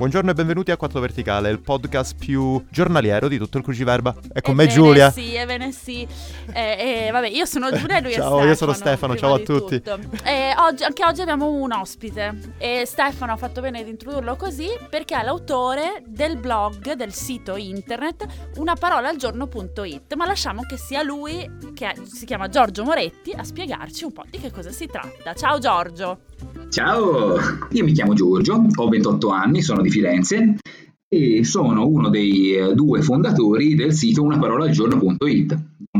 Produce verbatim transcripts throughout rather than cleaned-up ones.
Buongiorno e benvenuti a Quattro Verticale, il podcast più giornaliero di tutto il cruciverba. È con ebbene me Giulia. Sì, ebbene sì. Eh, eh, vabbè, io sono Giulia e lui ciao, è Stefano. Ciao, io sono Stefano, ciao a tutti. Eh, oggi, anche oggi abbiamo un ospite e Stefano ha fatto bene di introdurlo così perché è l'autore del blog, del sito internet una parola al giorno punto it, ma lasciamo che sia lui, che si chiama Giorgio Moretti, a spiegarci un po' di che cosa si tratta. Ciao Giorgio. Ciao, io mi chiamo Giorgio, ho ventotto anni, sono di Firenze e sono uno dei due fondatori del sito una parola al giorno punto it.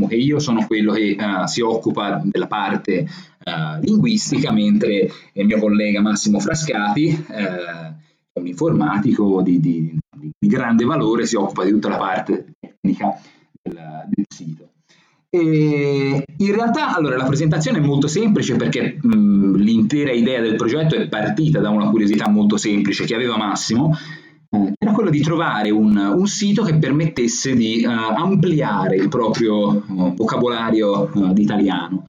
E io sono quello che uh, si occupa della parte uh, linguistica, mentre il mio collega Massimo Frascati, uh, un informatico di, di, di grande valore, si occupa di tutta la parte tecnica del, del sito. E in realtà allora la presentazione è molto semplice perché mh, l'intera idea del progetto è partita da una curiosità molto semplice che aveva Massimo, eh, era quella di trovare un, un sito che permettesse di uh, ampliare il proprio uh, vocabolario uh, di italiano.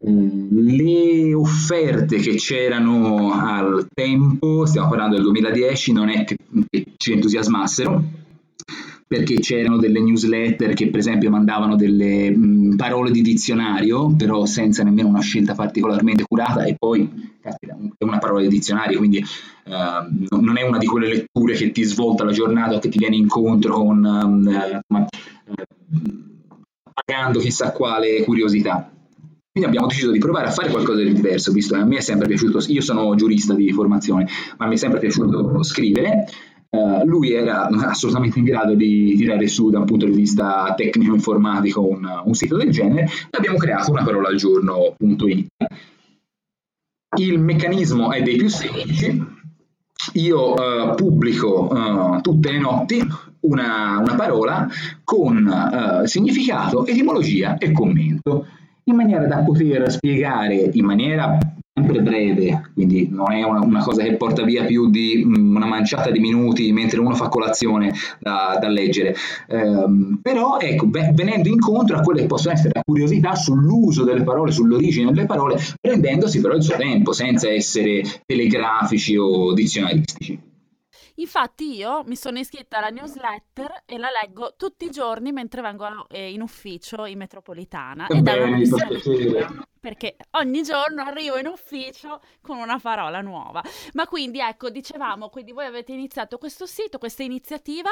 Uh, le offerte che c'erano al tempo, stiamo parlando del duemiladieci, non è che, che ci entusiasmassero, perché c'erano delle newsletter che per esempio mandavano delle mh, parole di dizionario, però senza nemmeno una scelta particolarmente curata, e poi caspita, è una parola di dizionario, quindi uh, non è una di quelle letture che ti svolta la giornata o che ti viene incontro con um, uh, pagando chissà quale curiosità. Quindi abbiamo deciso di provare a fare qualcosa di diverso, visto che a me è sempre piaciuto, io sono giurista di formazione, ma mi è sempre piaciuto scrivere. Uh, lui era assolutamente in grado di tirare su da un punto di vista tecnico-informatico un, un sito del genere, e abbiamo creato una parola al giorno punto it. Il meccanismo è dei più semplici. Io uh, pubblico uh, tutte le notti una, una parola con uh, significato, etimologia e commento, in maniera da poter spiegare in maniera sempre breve, quindi non è una, una cosa che porta via più di mh, una manciata di minuti mentre uno fa colazione da, da leggere, ehm, però ecco, be- venendo incontro a quelle che possono essere la curiosità sull'uso delle parole, sull'origine delle parole, prendendosi però il suo tempo, senza essere telegrafici o dizionaristici. Infatti io mi sono iscritta alla newsletter e la leggo tutti i giorni mentre vengo in ufficio in metropolitana. Ed è una missione, perché ogni giorno arrivo in ufficio con una parola nuova. Ma quindi ecco, dicevamo, quindi voi avete iniziato questo sito, questa iniziativa,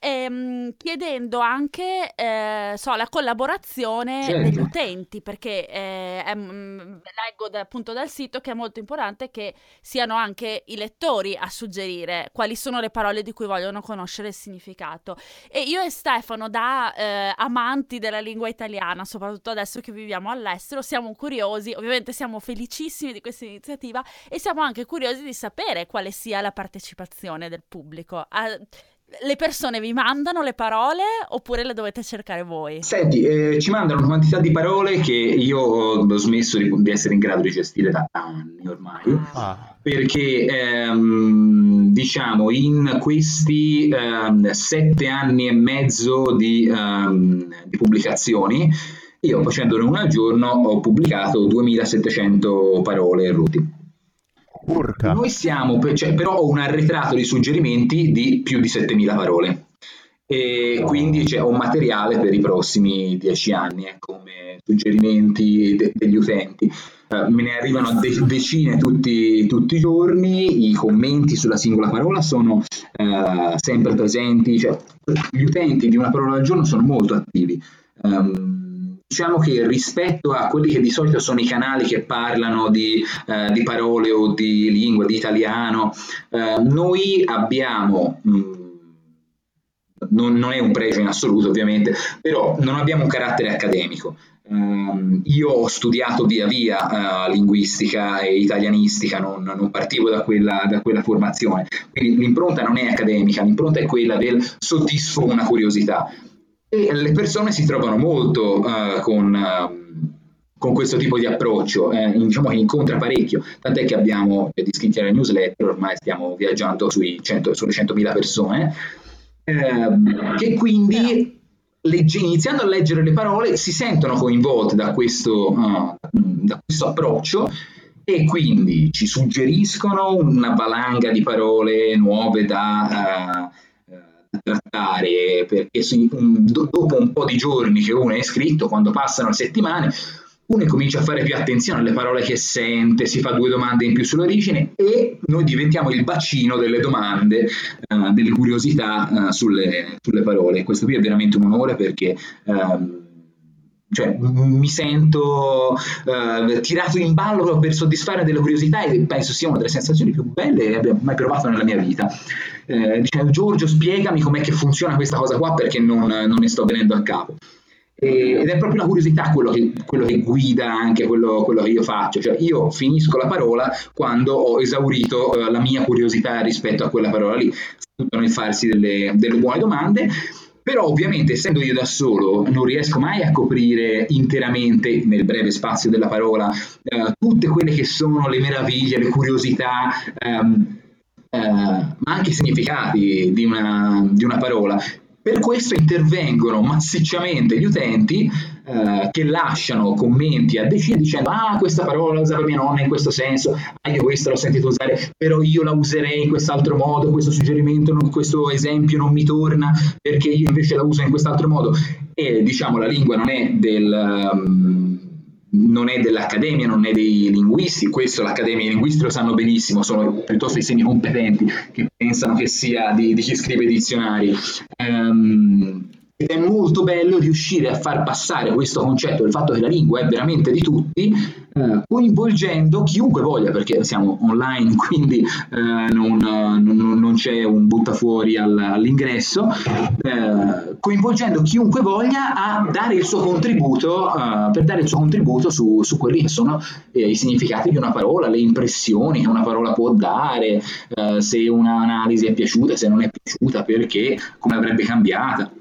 ehm, chiedendo anche eh, so, la collaborazione certo. degli utenti, perché eh, è, leggo da, appunto dal sito che è molto importante che siano anche i lettori a suggerire quali sono sono le parole di cui vogliono conoscere il significato. E io e Stefano, da eh, amanti della lingua italiana, soprattutto adesso che viviamo all'estero, siamo curiosi, ovviamente siamo felicissimi di questa iniziativa e siamo anche curiosi di sapere quale sia la partecipazione del pubblico. A- Le persone vi mandano le parole oppure le dovete cercare voi? Senti, eh, ci mandano una quantità di parole che io ho smesso di, di essere in grado di gestire da anni ormai, ah. perché ehm, diciamo in questi ehm, sette anni e mezzo di, ehm, di pubblicazioni, io facendone una al giorno ho pubblicato duemilasettecento parole e ruti. Porca. Noi siamo, cioè, però ho un arretrato di suggerimenti di più di settemila parole e quindi cioè, ho materiale per i prossimi dieci anni eh, come suggerimenti de- degli utenti. Uh, me ne arrivano de- decine tutti, tutti i giorni, i commenti sulla singola parola sono uh, sempre presenti, cioè, gli utenti di una parola al giorno sono molto attivi. Um, Diciamo che rispetto a quelli che di solito sono i canali che parlano di, eh, di parole o di lingua, di italiano, eh, noi abbiamo, mh, non, non è un pregio in assoluto ovviamente, però non abbiamo un carattere accademico. Um, io ho studiato via via uh, linguistica e italianistica, non, non partivo da quella, da quella formazione, quindi l'impronta non è accademica, l'impronta è quella del soddisfo una curiosità. E le persone si trovano molto uh, con, uh, con questo tipo di approccio, eh, diciamo che incontra parecchio, tant'è che abbiamo eh, iscritti alla newsletter, ormai stiamo viaggiando sui cento, sulle centomila persone, eh, che quindi legge, iniziando a leggere le parole si sentono coinvolte da questo, uh, da questo approccio e quindi ci suggeriscono una valanga di parole nuove da uh, uh, trattare, perché si, um, do, dopo un po' di giorni che uno è iscritto, quando passano le settimane, uno comincia a fare più attenzione alle parole che sente, si fa due domande in più sull'origine e noi diventiamo il bacino delle domande, uh, delle curiosità uh, sulle, sulle parole. Questo qui è veramente un onore perché... Uh, Cioè, mi sento uh, tirato in ballo per soddisfare delle curiosità e penso sia una delle sensazioni più belle che abbia mai provato nella mia vita. Eh, diciamo, Giorgio, spiegami com'è che funziona questa cosa qua perché non, non ne sto venendo a capo. E, ed è proprio la curiosità quello che, quello che guida anche quello, quello che io faccio. Cioè, io finisco la parola quando ho esaurito uh, la mia curiosità rispetto a quella parola lì. Tutto nel farsi delle, delle buone domande. Però ovviamente, essendo io da solo, non riesco mai a coprire interamente, nel breve spazio della parola, eh, tutte quelle che sono le meraviglie, le curiosità, ehm, eh, ma anche i significati di una, di una parola. Per questo intervengono massicciamente gli utenti eh, che lasciano commenti a decine dicendo «Ah, questa parola la usava mia nonna in questo senso, ah, io questa l'ho sentito usare, però io la userei in quest'altro modo, questo suggerimento, non, questo esempio non mi torna perché io invece la uso in quest'altro modo». E diciamo la lingua non è del... Um, non è dell'accademia, non è dei linguisti, questo l'accademia e i linguisti lo sanno benissimo, sono piuttosto i semicompetenti che pensano che sia di, di chi scrive dizionari. Um, ed è molto bello riuscire a far passare questo concetto del fatto che la lingua è veramente di tutti, eh, coinvolgendo chiunque voglia, perché siamo online, quindi eh, non, non, non c'è un buttafuori all, all'ingresso, eh, coinvolgendo chiunque voglia a dare il suo contributo, eh, per dare il suo contributo su, su quelli che sono eh, i significati di una parola, le impressioni che una parola può dare, eh, se un'analisi è piaciuta, se non è piaciuta, perché, come l'avrebbe cambiata.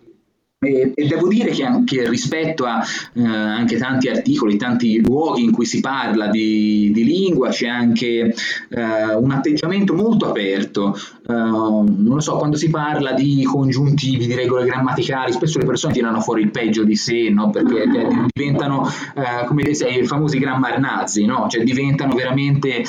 E, e devo dire che anche rispetto a eh, anche tanti articoli, tanti luoghi in cui si parla di, di lingua, c'è anche eh, un atteggiamento molto aperto. Eh, non lo so, quando si parla di congiuntivi, di regole grammaticali, spesso le persone tirano fuori il peggio di sé, no? Perché diventano eh, come i famosi grammarnazi, no? Cioè diventano veramente eh,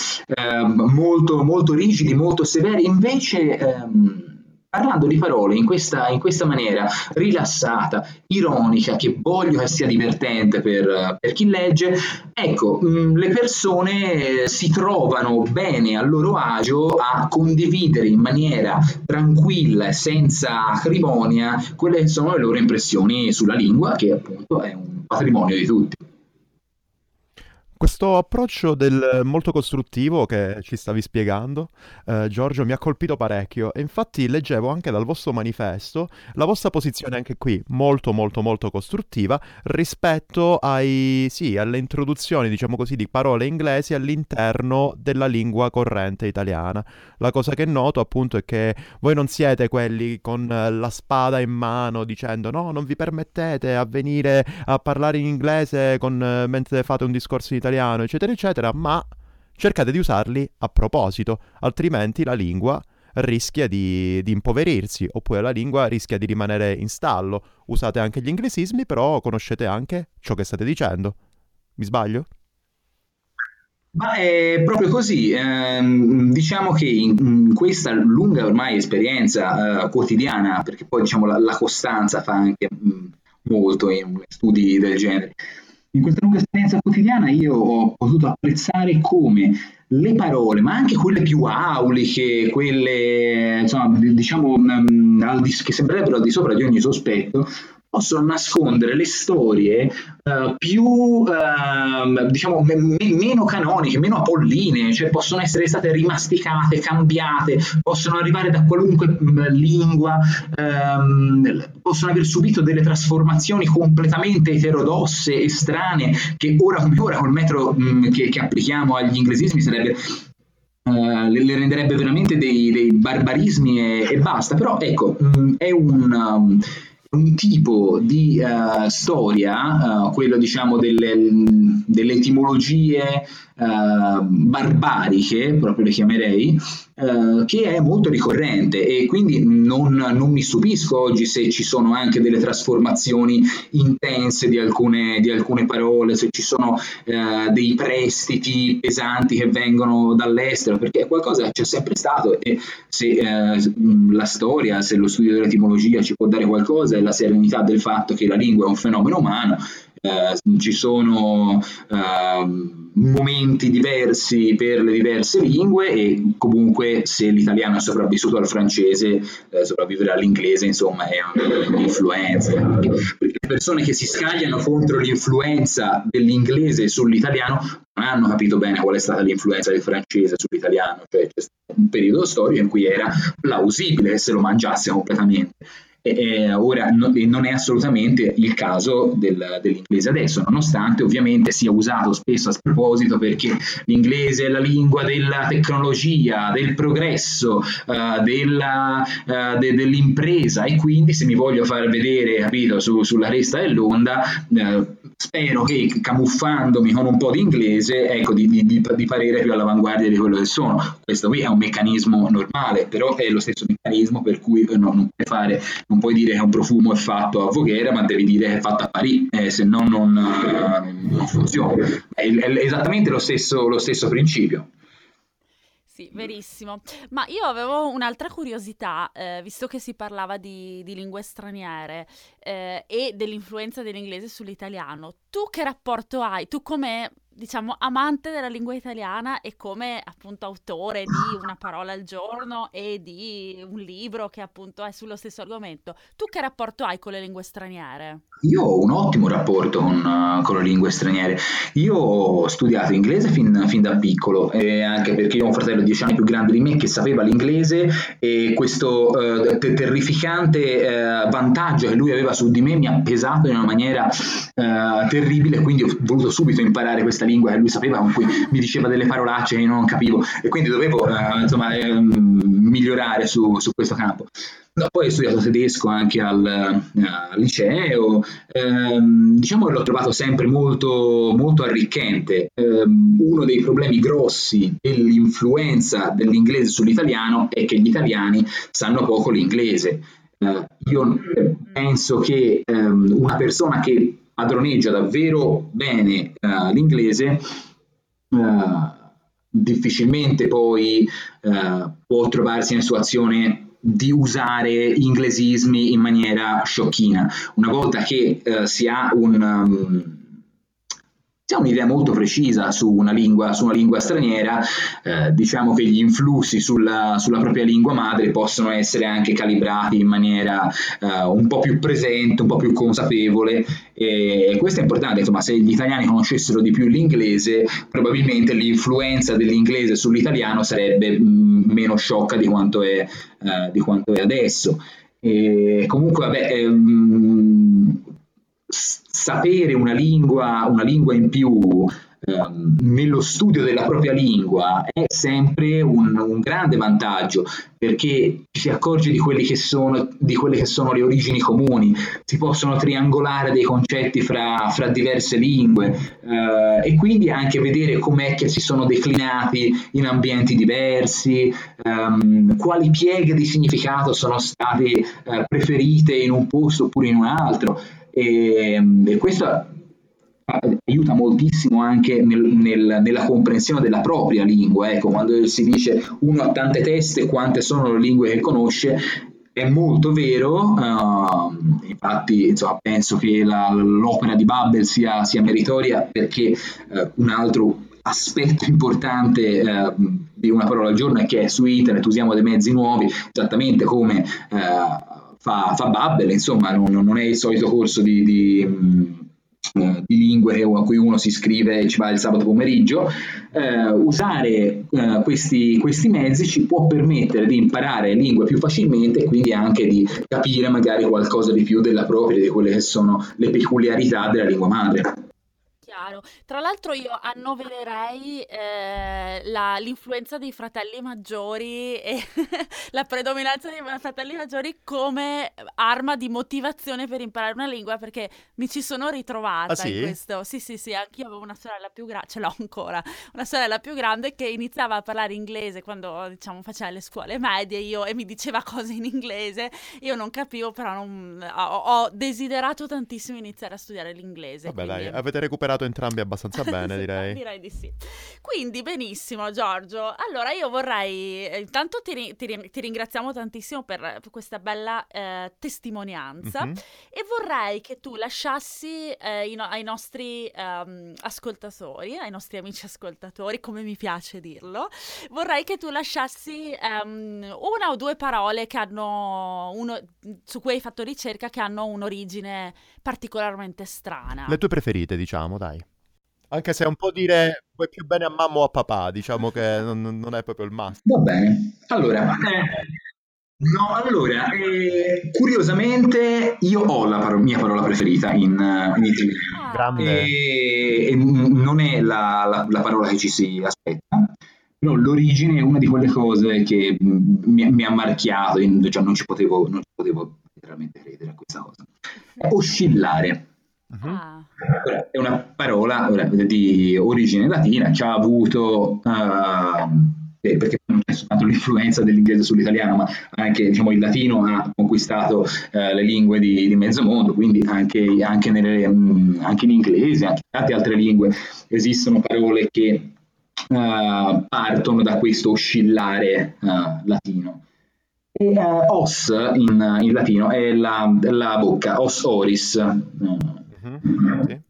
molto, molto rigidi, molto severi. Invece ehm, parlando di parole in questa, in questa maniera rilassata, ironica, che voglio che sia divertente per, per chi legge, ecco, mh, le persone si trovano bene a loro agio a condividere in maniera tranquilla e senza acrimonia quelle che sono le loro impressioni sulla lingua, che appunto è un patrimonio di tutti. Questo approccio del molto costruttivo che ci stavi spiegando, eh, Giorgio, mi ha colpito parecchio e infatti leggevo anche dal vostro manifesto la vostra posizione anche qui, molto molto molto costruttiva, rispetto ai, sì, alle introduzioni, diciamo così, di parole inglesi all'interno della lingua corrente italiana. La cosa che noto appunto è che voi non siete quelli con la spada in mano dicendo no, non vi permettete a venire a parlare in inglese con, mentre fate un discorso in italiano. Italiano, eccetera, eccetera, ma cercate di usarli a proposito, altrimenti la lingua rischia di, di impoverirsi, oppure la lingua rischia di rimanere in stallo. Usate anche gli inglesismi, però conoscete anche ciò che state dicendo. Mi sbaglio? Ma è proprio così, eh, diciamo che in, in questa lunga ormai esperienza eh, quotidiana, perché poi diciamo la, la costanza fa anche mh, molto in studi del genere, in questa lunga esperienza quotidiana io ho potuto apprezzare come le parole, ma anche quelle più auliche, quelle insomma, diciamo che sembrerebbero al di sopra di ogni sospetto, possono nascondere le storie uh, più, uh, diciamo, me- me- meno canoniche, meno apolline, cioè possono essere state rimasticate, cambiate, possono arrivare da qualunque mh, lingua, um, possono aver subito delle trasformazioni completamente eterodosse e strane, che ora come ora col metro mh, che, che applichiamo agli inglesismi sarebbe... Uh, le, le renderebbe veramente dei, dei barbarismi e, e basta, però ecco, mh, è un... Um, un tipo di uh, storia, uh, quello diciamo delle, delle etimologie uh, barbariche, proprio le chiamerei, uh, che è molto ricorrente, e quindi non, non mi stupisco oggi se ci sono anche delle trasformazioni intense di alcune, di alcune parole, se ci sono uh, dei prestiti pesanti che vengono dall'estero, perché è qualcosa che c'è sempre stato, e se uh, la storia, se lo studio dell'etimologia ci può dare qualcosa, la serenità del fatto che la lingua è un fenomeno umano, eh, ci sono eh, momenti diversi per le diverse lingue, e comunque se l'italiano è sopravvissuto al francese, eh, sopravviverà all'inglese, insomma è un'influenza, perché le persone che si scagliano contro l'influenza dell'inglese sull'italiano non hanno capito bene qual è stata l'influenza del francese sull'italiano, cioè c'è stato un periodo storico in cui era plausibile che se lo mangiasse completamente. E ora non è assolutamente il caso del, dell'inglese adesso, nonostante ovviamente sia usato spesso a sproposito, perché l'inglese è la lingua della tecnologia, del progresso, uh, della, uh, de, dell'impresa, e quindi se mi voglio far vedere, capito, su, sulla cresta dell'onda, uh, spero che camuffandomi con un po' di inglese, ecco, di, di, di, di parere più all'avanguardia di quello che sono. Questo qui è un meccanismo normale, però è lo stesso meccanismo per cui no, non puoi fare... Non puoi dire che un profumo è fatto a Voghera, ma devi dire che è fatto a Parigi, eh, se no non, non funziona. È, è esattamente lo stesso, lo stesso principio. Sì, verissimo. Ma io avevo un'altra curiosità, eh, visto che si parlava di, di lingue straniere eh, e dell'influenza dell'inglese sull'italiano. Tu che rapporto hai? Tu come, diciamo, amante della lingua italiana e come appunto autore di Una Parola al Giorno e di un libro che appunto è sullo stesso argomento, tu che rapporto hai con le lingue straniere? Io ho un ottimo rapporto con, con le lingue straniere. Io ho studiato inglese fin, fin da piccolo, eh, anche perché io ho un fratello di dieci anni più grande di me che sapeva l'inglese, e questo eh, te- terrificante eh, vantaggio che lui aveva su di me mi ha pesato in una maniera eh, terribile, quindi ho voluto subito imparare questa lingua che lui sapeva, con cui mi diceva delle parolacce che non capivo, e quindi dovevo eh, insomma eh, migliorare su, su questo campo. No, poi ho studiato tedesco anche al, al liceo, ehm, diciamo che l'ho trovato sempre molto, molto arricchente. Ehm, uno dei problemi grossi dell'influenza dell'inglese sull'italiano è che gli italiani sanno poco l'inglese. Eh, io penso che ehm, una persona che padroneggia davvero bene uh, l'inglese, uh, difficilmente poi uh, può trovarsi in situazione di usare inglesismi in maniera sciocchina. Una volta che uh, si ha un... Um, C'è un'idea molto precisa su una lingua, su una lingua straniera, eh, diciamo che gli influssi sulla, sulla propria lingua madre possono essere anche calibrati in maniera eh, un po' più presente, un po' più consapevole, e questo è importante. Insomma, se gli italiani conoscessero di più l'inglese, probabilmente l'influenza dell'inglese sull'italiano sarebbe mh, meno sciocca di quanto è, eh, di quanto è adesso. E comunque, vabbè... Eh, mh, sapere una lingua, una lingua in più eh, nello studio della propria lingua è sempre un, un grande vantaggio, perché si accorge di quelli che sono, di quelle che sono le origini comuni, si possono triangolare dei concetti fra, fra diverse lingue, eh, e quindi anche vedere com'è che si sono declinati in ambienti diversi, ehm, quali pieghe di significato sono state eh, preferite in un posto oppure in un altro. E, e questo aiuta moltissimo anche nel, nel, nella comprensione della propria lingua. Ecco, quando si dice uno ha tante teste, quante sono le lingue che conosce, è molto vero. Uh, infatti, insomma, penso che la, l'opera di Babbel sia, sia meritoria, perché uh, un altro aspetto importante uh, di Una Parola al Giorno è che su internet usiamo dei mezzi nuovi, esattamente come uh, Fa, fa Babbel, insomma, non, non è il solito corso di, di, di lingue a cui uno si iscrive e ci va il sabato pomeriggio. Eh, usare eh, questi, questi mezzi ci può permettere di imparare lingue più facilmente, e quindi anche di capire magari qualcosa di più della propria, di quelle che sono le peculiarità della lingua madre. chiaro. Tra l'altro io annovererei eh, la- l'influenza dei fratelli maggiori e la predominanza dei fratelli maggiori come arma di motivazione per imparare una lingua, perché mi ci sono ritrovata Ah in sì? questo. Sì, sì, sì, anch'io avevo una sorella più grande, ce l'ho ancora, una sorella più grande che iniziava a parlare inglese quando, diciamo, faceva le scuole medie io e mi diceva cose in inglese, io non capivo, però non- ho, ho desiderato tantissimo iniziare a studiare l'inglese, Vabbè dai, quindi avete recuperato entrambi abbastanza bene, sì, direi. direi di sì. Quindi benissimo Giorgio, allora io vorrei, eh, intanto ti, ri- ti ri- ti ringraziamo tantissimo per per questa bella eh, testimonianza Mhm. e vorrei che tu lasciassi eh, i no- ai nostri ehm, ascoltatori, ai nostri amici ascoltatori, come mi piace dirlo, vorrei che tu lasciassi ehm, una o due parole che hanno uno, su cui hai fatto ricerca, che hanno un'origine particolarmente strana. Le tue preferite, diciamo, dai. Anche se è un po' dire vuoi più bene a mamma o a papà, diciamo che non, non è proprio il massimo. Va bene. Allora, eh, no, allora eh, curiosamente io ho la paro- mia parola preferita in, eh, in italiano Ah, Grande. e, e n- non è la, la- la parola che ci si aspetta, però l'origine è una di quelle cose che mh, mi, mi ha marchiato, in- cioè non ci potevo, non ci potevo letteralmente credere a questa cosa. È oscillare. Mhm. ah, Ora, è una parola ora, di origine latina che ha avuto, ehm, eh, perché non c'è soltanto l'influenza dell'inglese sull'italiano, ma anche diciamo, il latino ha conquistato eh, le lingue di, di mezzo mondo, quindi anche, anche nelle, mm, anche in inglese, anche in tante altre lingue esistono parole che eh, partono da questo oscillare eh, latino. E, eh, os in, in latino è la, la bocca, os oris. Mhm. Sì.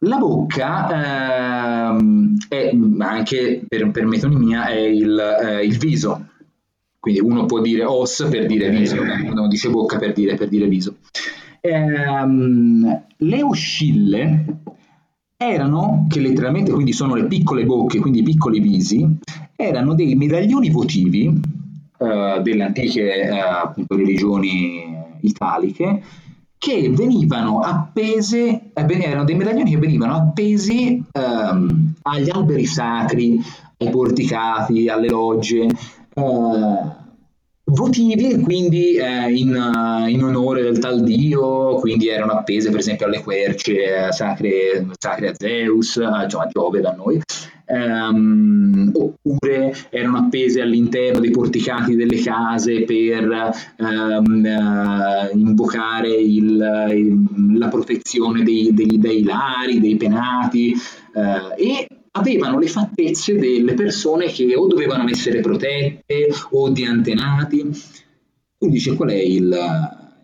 La bocca ehm, è anche per, per metonimia è il, eh, il viso. Quindi uno può dire os per dire Ok. viso, uno dice bocca per dire, per dire viso. Ehm, le oscille erano, che letteralmente quindi sono le piccole bocche, quindi i piccoli visi, erano dei medaglioni votivi eh, delle antiche eh, appunto, religioni italiche che venivano appese, eh, ven- erano dei medaglioni che venivano appesi ehm, agli alberi sacri, ai porticati, alle logge, eh, votivi e quindi eh, in, eh, in onore del tal dio, quindi erano appese per esempio alle querce eh, sacre, sacre a Zeus, a Gio- a Giove da noi, ehm, oppure erano appese all'interno dei porticati delle case per ehm, eh, invocare il- il- la protezione dei, dei- dei lari, dei penati, eh, e avevano le fattezze delle persone che o dovevano essere protette o di antenati. Tu dici qual è il,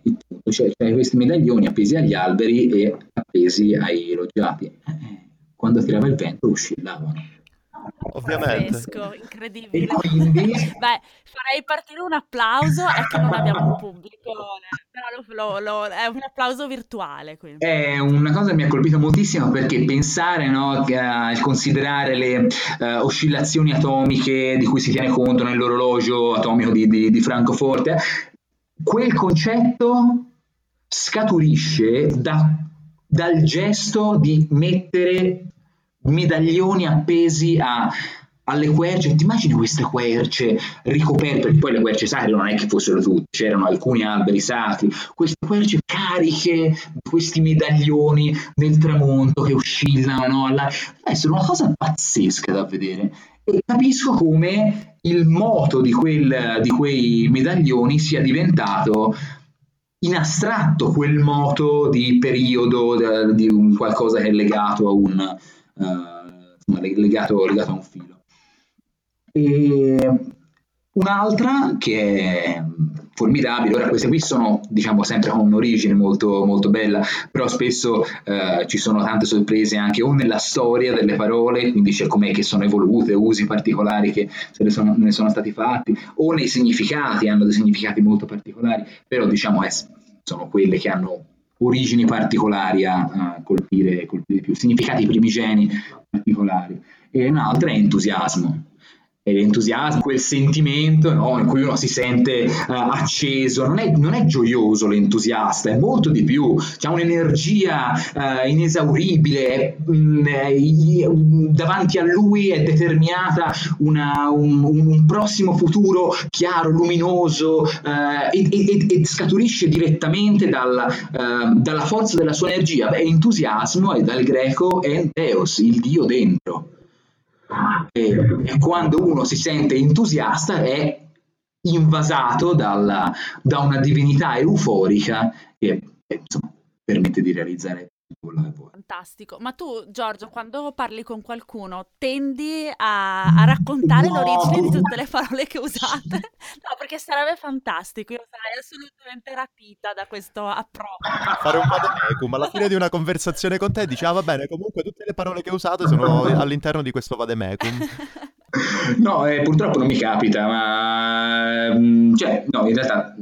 il punto? Cioè, c'hai questi medaglioni appesi agli alberi e appesi ai loggiati. Eh, Quando tirava il vento oscillavano. Ovviamente. pazzesco, E incredibile. quindi Beh, farei partire un applauso, è che non abbiamo un pubblico, eh, però lo- lo- lo- è un applauso virtuale qui. è una cosa che mi ha colpito moltissimo perché pensare, no, che, eh, considerare le eh, oscillazioni atomiche di cui si tiene conto nell'orologio atomico di, di- di Francoforte, quel concetto scaturisce da- dal gesto di mettere medaglioni appesi a- alle querce. Ti immagini queste querce ricoperte, perché poi le querce sacre non è che fossero tutte, c'erano alcuni alberi sacri, queste querce cariche questi medaglioni del tramonto che oscillano, no? Alla- Eh, sono una cosa pazzesca da vedere. E capisco come il moto di, quel- di quei medaglioni sia diventato in astratto quel moto di periodo, da- di un qualcosa che è legato a un, eh, insomma, le- legato, legato a un filo. E un'altra che è formidabile, ora queste qui sono diciamo sempre con un'origine molto, molto bella, però spesso eh, ci sono tante sorprese anche o nella storia delle parole, quindi c'è com'è che sono evolute, usi particolari che se ne sono, ne sono stati fatti, o nei significati, hanno dei significati molto particolari, però diciamo eh, sono quelle che hanno origini particolari a, a colpire, colpire di più, significati primigeni particolari. E un'altra è entusiasmo. entusiasmo, quel sentimento, no, in cui uno si sente uh, acceso, non è, non è gioioso l'entusiasta, è molto di più, c'è un'energia uh, inesauribile, è, mh, è, davanti a lui è determinata una, un, un prossimo futuro chiaro, luminoso, uh, e, e, e scaturisce direttamente dal, uh, dalla forza della sua energia. Beh, entusiasmo è dal greco entheos, il Dio dentro. E quando uno si sente entusiasta è invasato dalla, da una divinità euforica che, insomma, permette di realizzare quello che vuole. Fantastico. Ma tu, Giorgio, quando parli con qualcuno tendi a, a raccontare no. l'origine di tutte le parole che usate? No, perché sarebbe fantastico. Io sarei assolutamente rapita da questo approccio. Fare un po' di vademecum alla fine di una conversazione con te, dici, ah, va bene, comunque tutte le parole che usate sono all'interno di questo vademecum. No, eh, purtroppo non mi capita, ma cioè, no, in realtà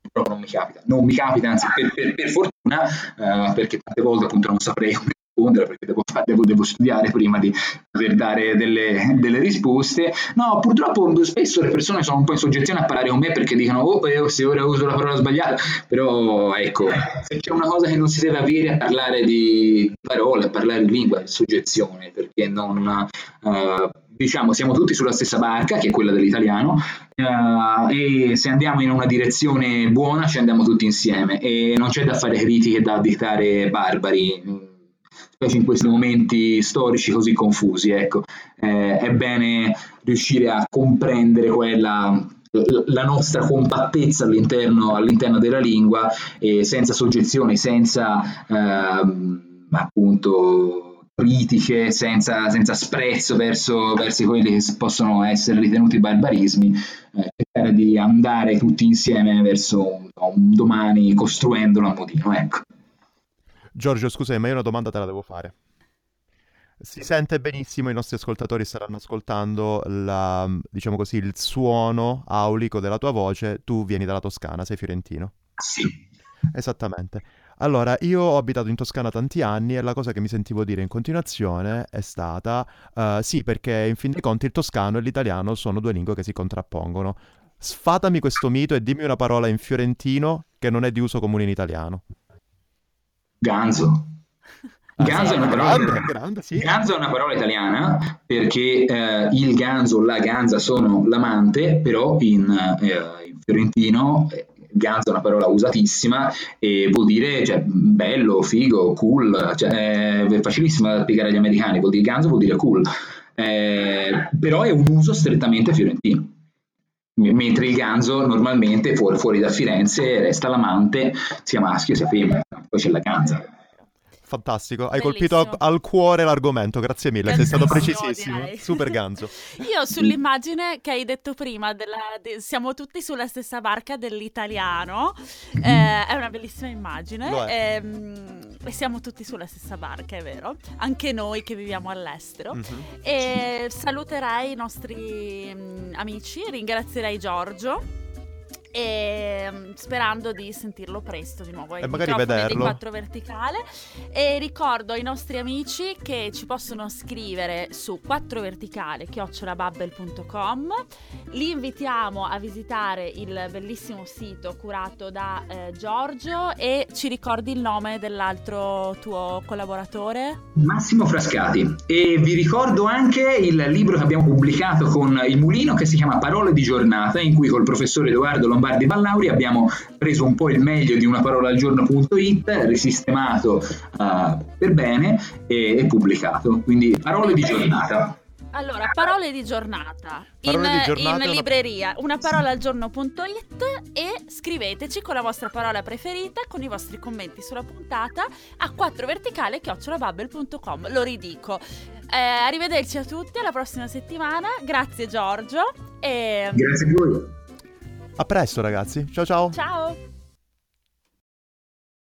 purtroppo non mi capita. Non mi capita, anzi, per, per, per fortuna, uh, perché tante volte appunto non saprei come rispondere, perché devo, devo, devo studiare prima di poter dare delle, delle risposte. No, purtroppo spesso le persone sono un po' in soggezione a parlare con me perché dicono, oh, eh, se ora uso la parola sbagliata, però ecco, se c'è una cosa che non si deve avere a parlare di parole, a parlare di lingua, è soggezione, perché non... Uh, diciamo, siamo tutti sulla stessa barca, che è quella dell'italiano, uh, e se andiamo in una direzione buona ci andiamo tutti insieme, e non c'è da fare critiche, da additare barbari, specie in questi momenti storici così confusi, ecco. Eh, è bene riuscire a comprendere quella, la nostra compattezza all'interno, all'interno della lingua, e senza soggezioni, senza uh, appunto... critiche, senza, senza sprezzo verso, verso quelli che possono essere ritenuti barbarismi, eh, cercare di andare tutti insieme verso un, un domani costruendolo a modino, ecco. Giorgio, scusami, ma io una domanda te la devo fare. Si sente benissimo, i nostri ascoltatori staranno ascoltando la, diciamo così, il suono aulico della tua voce. Tu vieni dalla Toscana, sei fiorentino. Sì. Esattamente. Allora, io ho abitato in Toscana tanti anni e la cosa che mi sentivo dire in continuazione è stata uh, sì, perché in fin dei conti il toscano e l'italiano sono due lingue che si contrappongono. Sfatami questo mito e dimmi una parola in fiorentino che non è di uso comune in italiano. Ganzo. Ganzo, ah, è una parola, grande, grande, sì. Ganzo è una parola italiana perché eh, il ganzo, la ganza sono l'amante, però in, eh, in fiorentino... Eh, ganzo è una parola usatissima e vuol dire, cioè, bello, figo, cool, cioè, è facilissima da spiegare agli americani, vuol dire ganzo, vuol dire cool, eh, però è un uso strettamente fiorentino, M- mentre il ganzo normalmente fuori, fuori da Firenze resta l'amante, sia maschio sia femmina, poi c'è la ganza. Fantastico, hai bellissimo. Colpito al cuore l'argomento, grazie mille, bellissimo, sei stato precisissimo, direi. Super ganzo. Io sull'immagine che hai detto prima, della, de, siamo tutti sulla stessa barca dell'italiano, eh, è una bellissima immagine, e eh, siamo tutti sulla stessa barca, è vero, anche noi che viviamo all'estero, mm-hmm. E saluterei i nostri mh, amici, ringrazierei Giorgio. E sperando di sentirlo presto di nuovo ai microfoni dei Quattro Verticale, e ricordo ai nostri amici che ci possono scrivere su quattro verticale chiocciola babbel punto com. Li invitiamo a visitare il bellissimo sito curato da eh, Giorgio. E ci ricordi il nome dell'altro tuo collaboratore? Massimo Frascati. E vi ricordo anche il libro che abbiamo pubblicato con il Mulino, che si chiama Parole di giornata, in cui col professor Edoardo Lom-Di Ballauri abbiamo preso un po' il meglio di una parola al giorno.it, risistemato uh, per bene e, e pubblicato. Quindi parole di giornata. Allora, parole di giornata, parole in, di giornata in libreria, una parola al giorno.it, e scriveteci con la vostra parola preferita, con i vostri commenti sulla puntata a quattro verticale chiocciola babbel punto com. Lo ridico. Eh, arrivederci a tutti, alla prossima settimana. Grazie Giorgio. E... Grazie a voi. A presto ragazzi, ciao ciao! Ciao!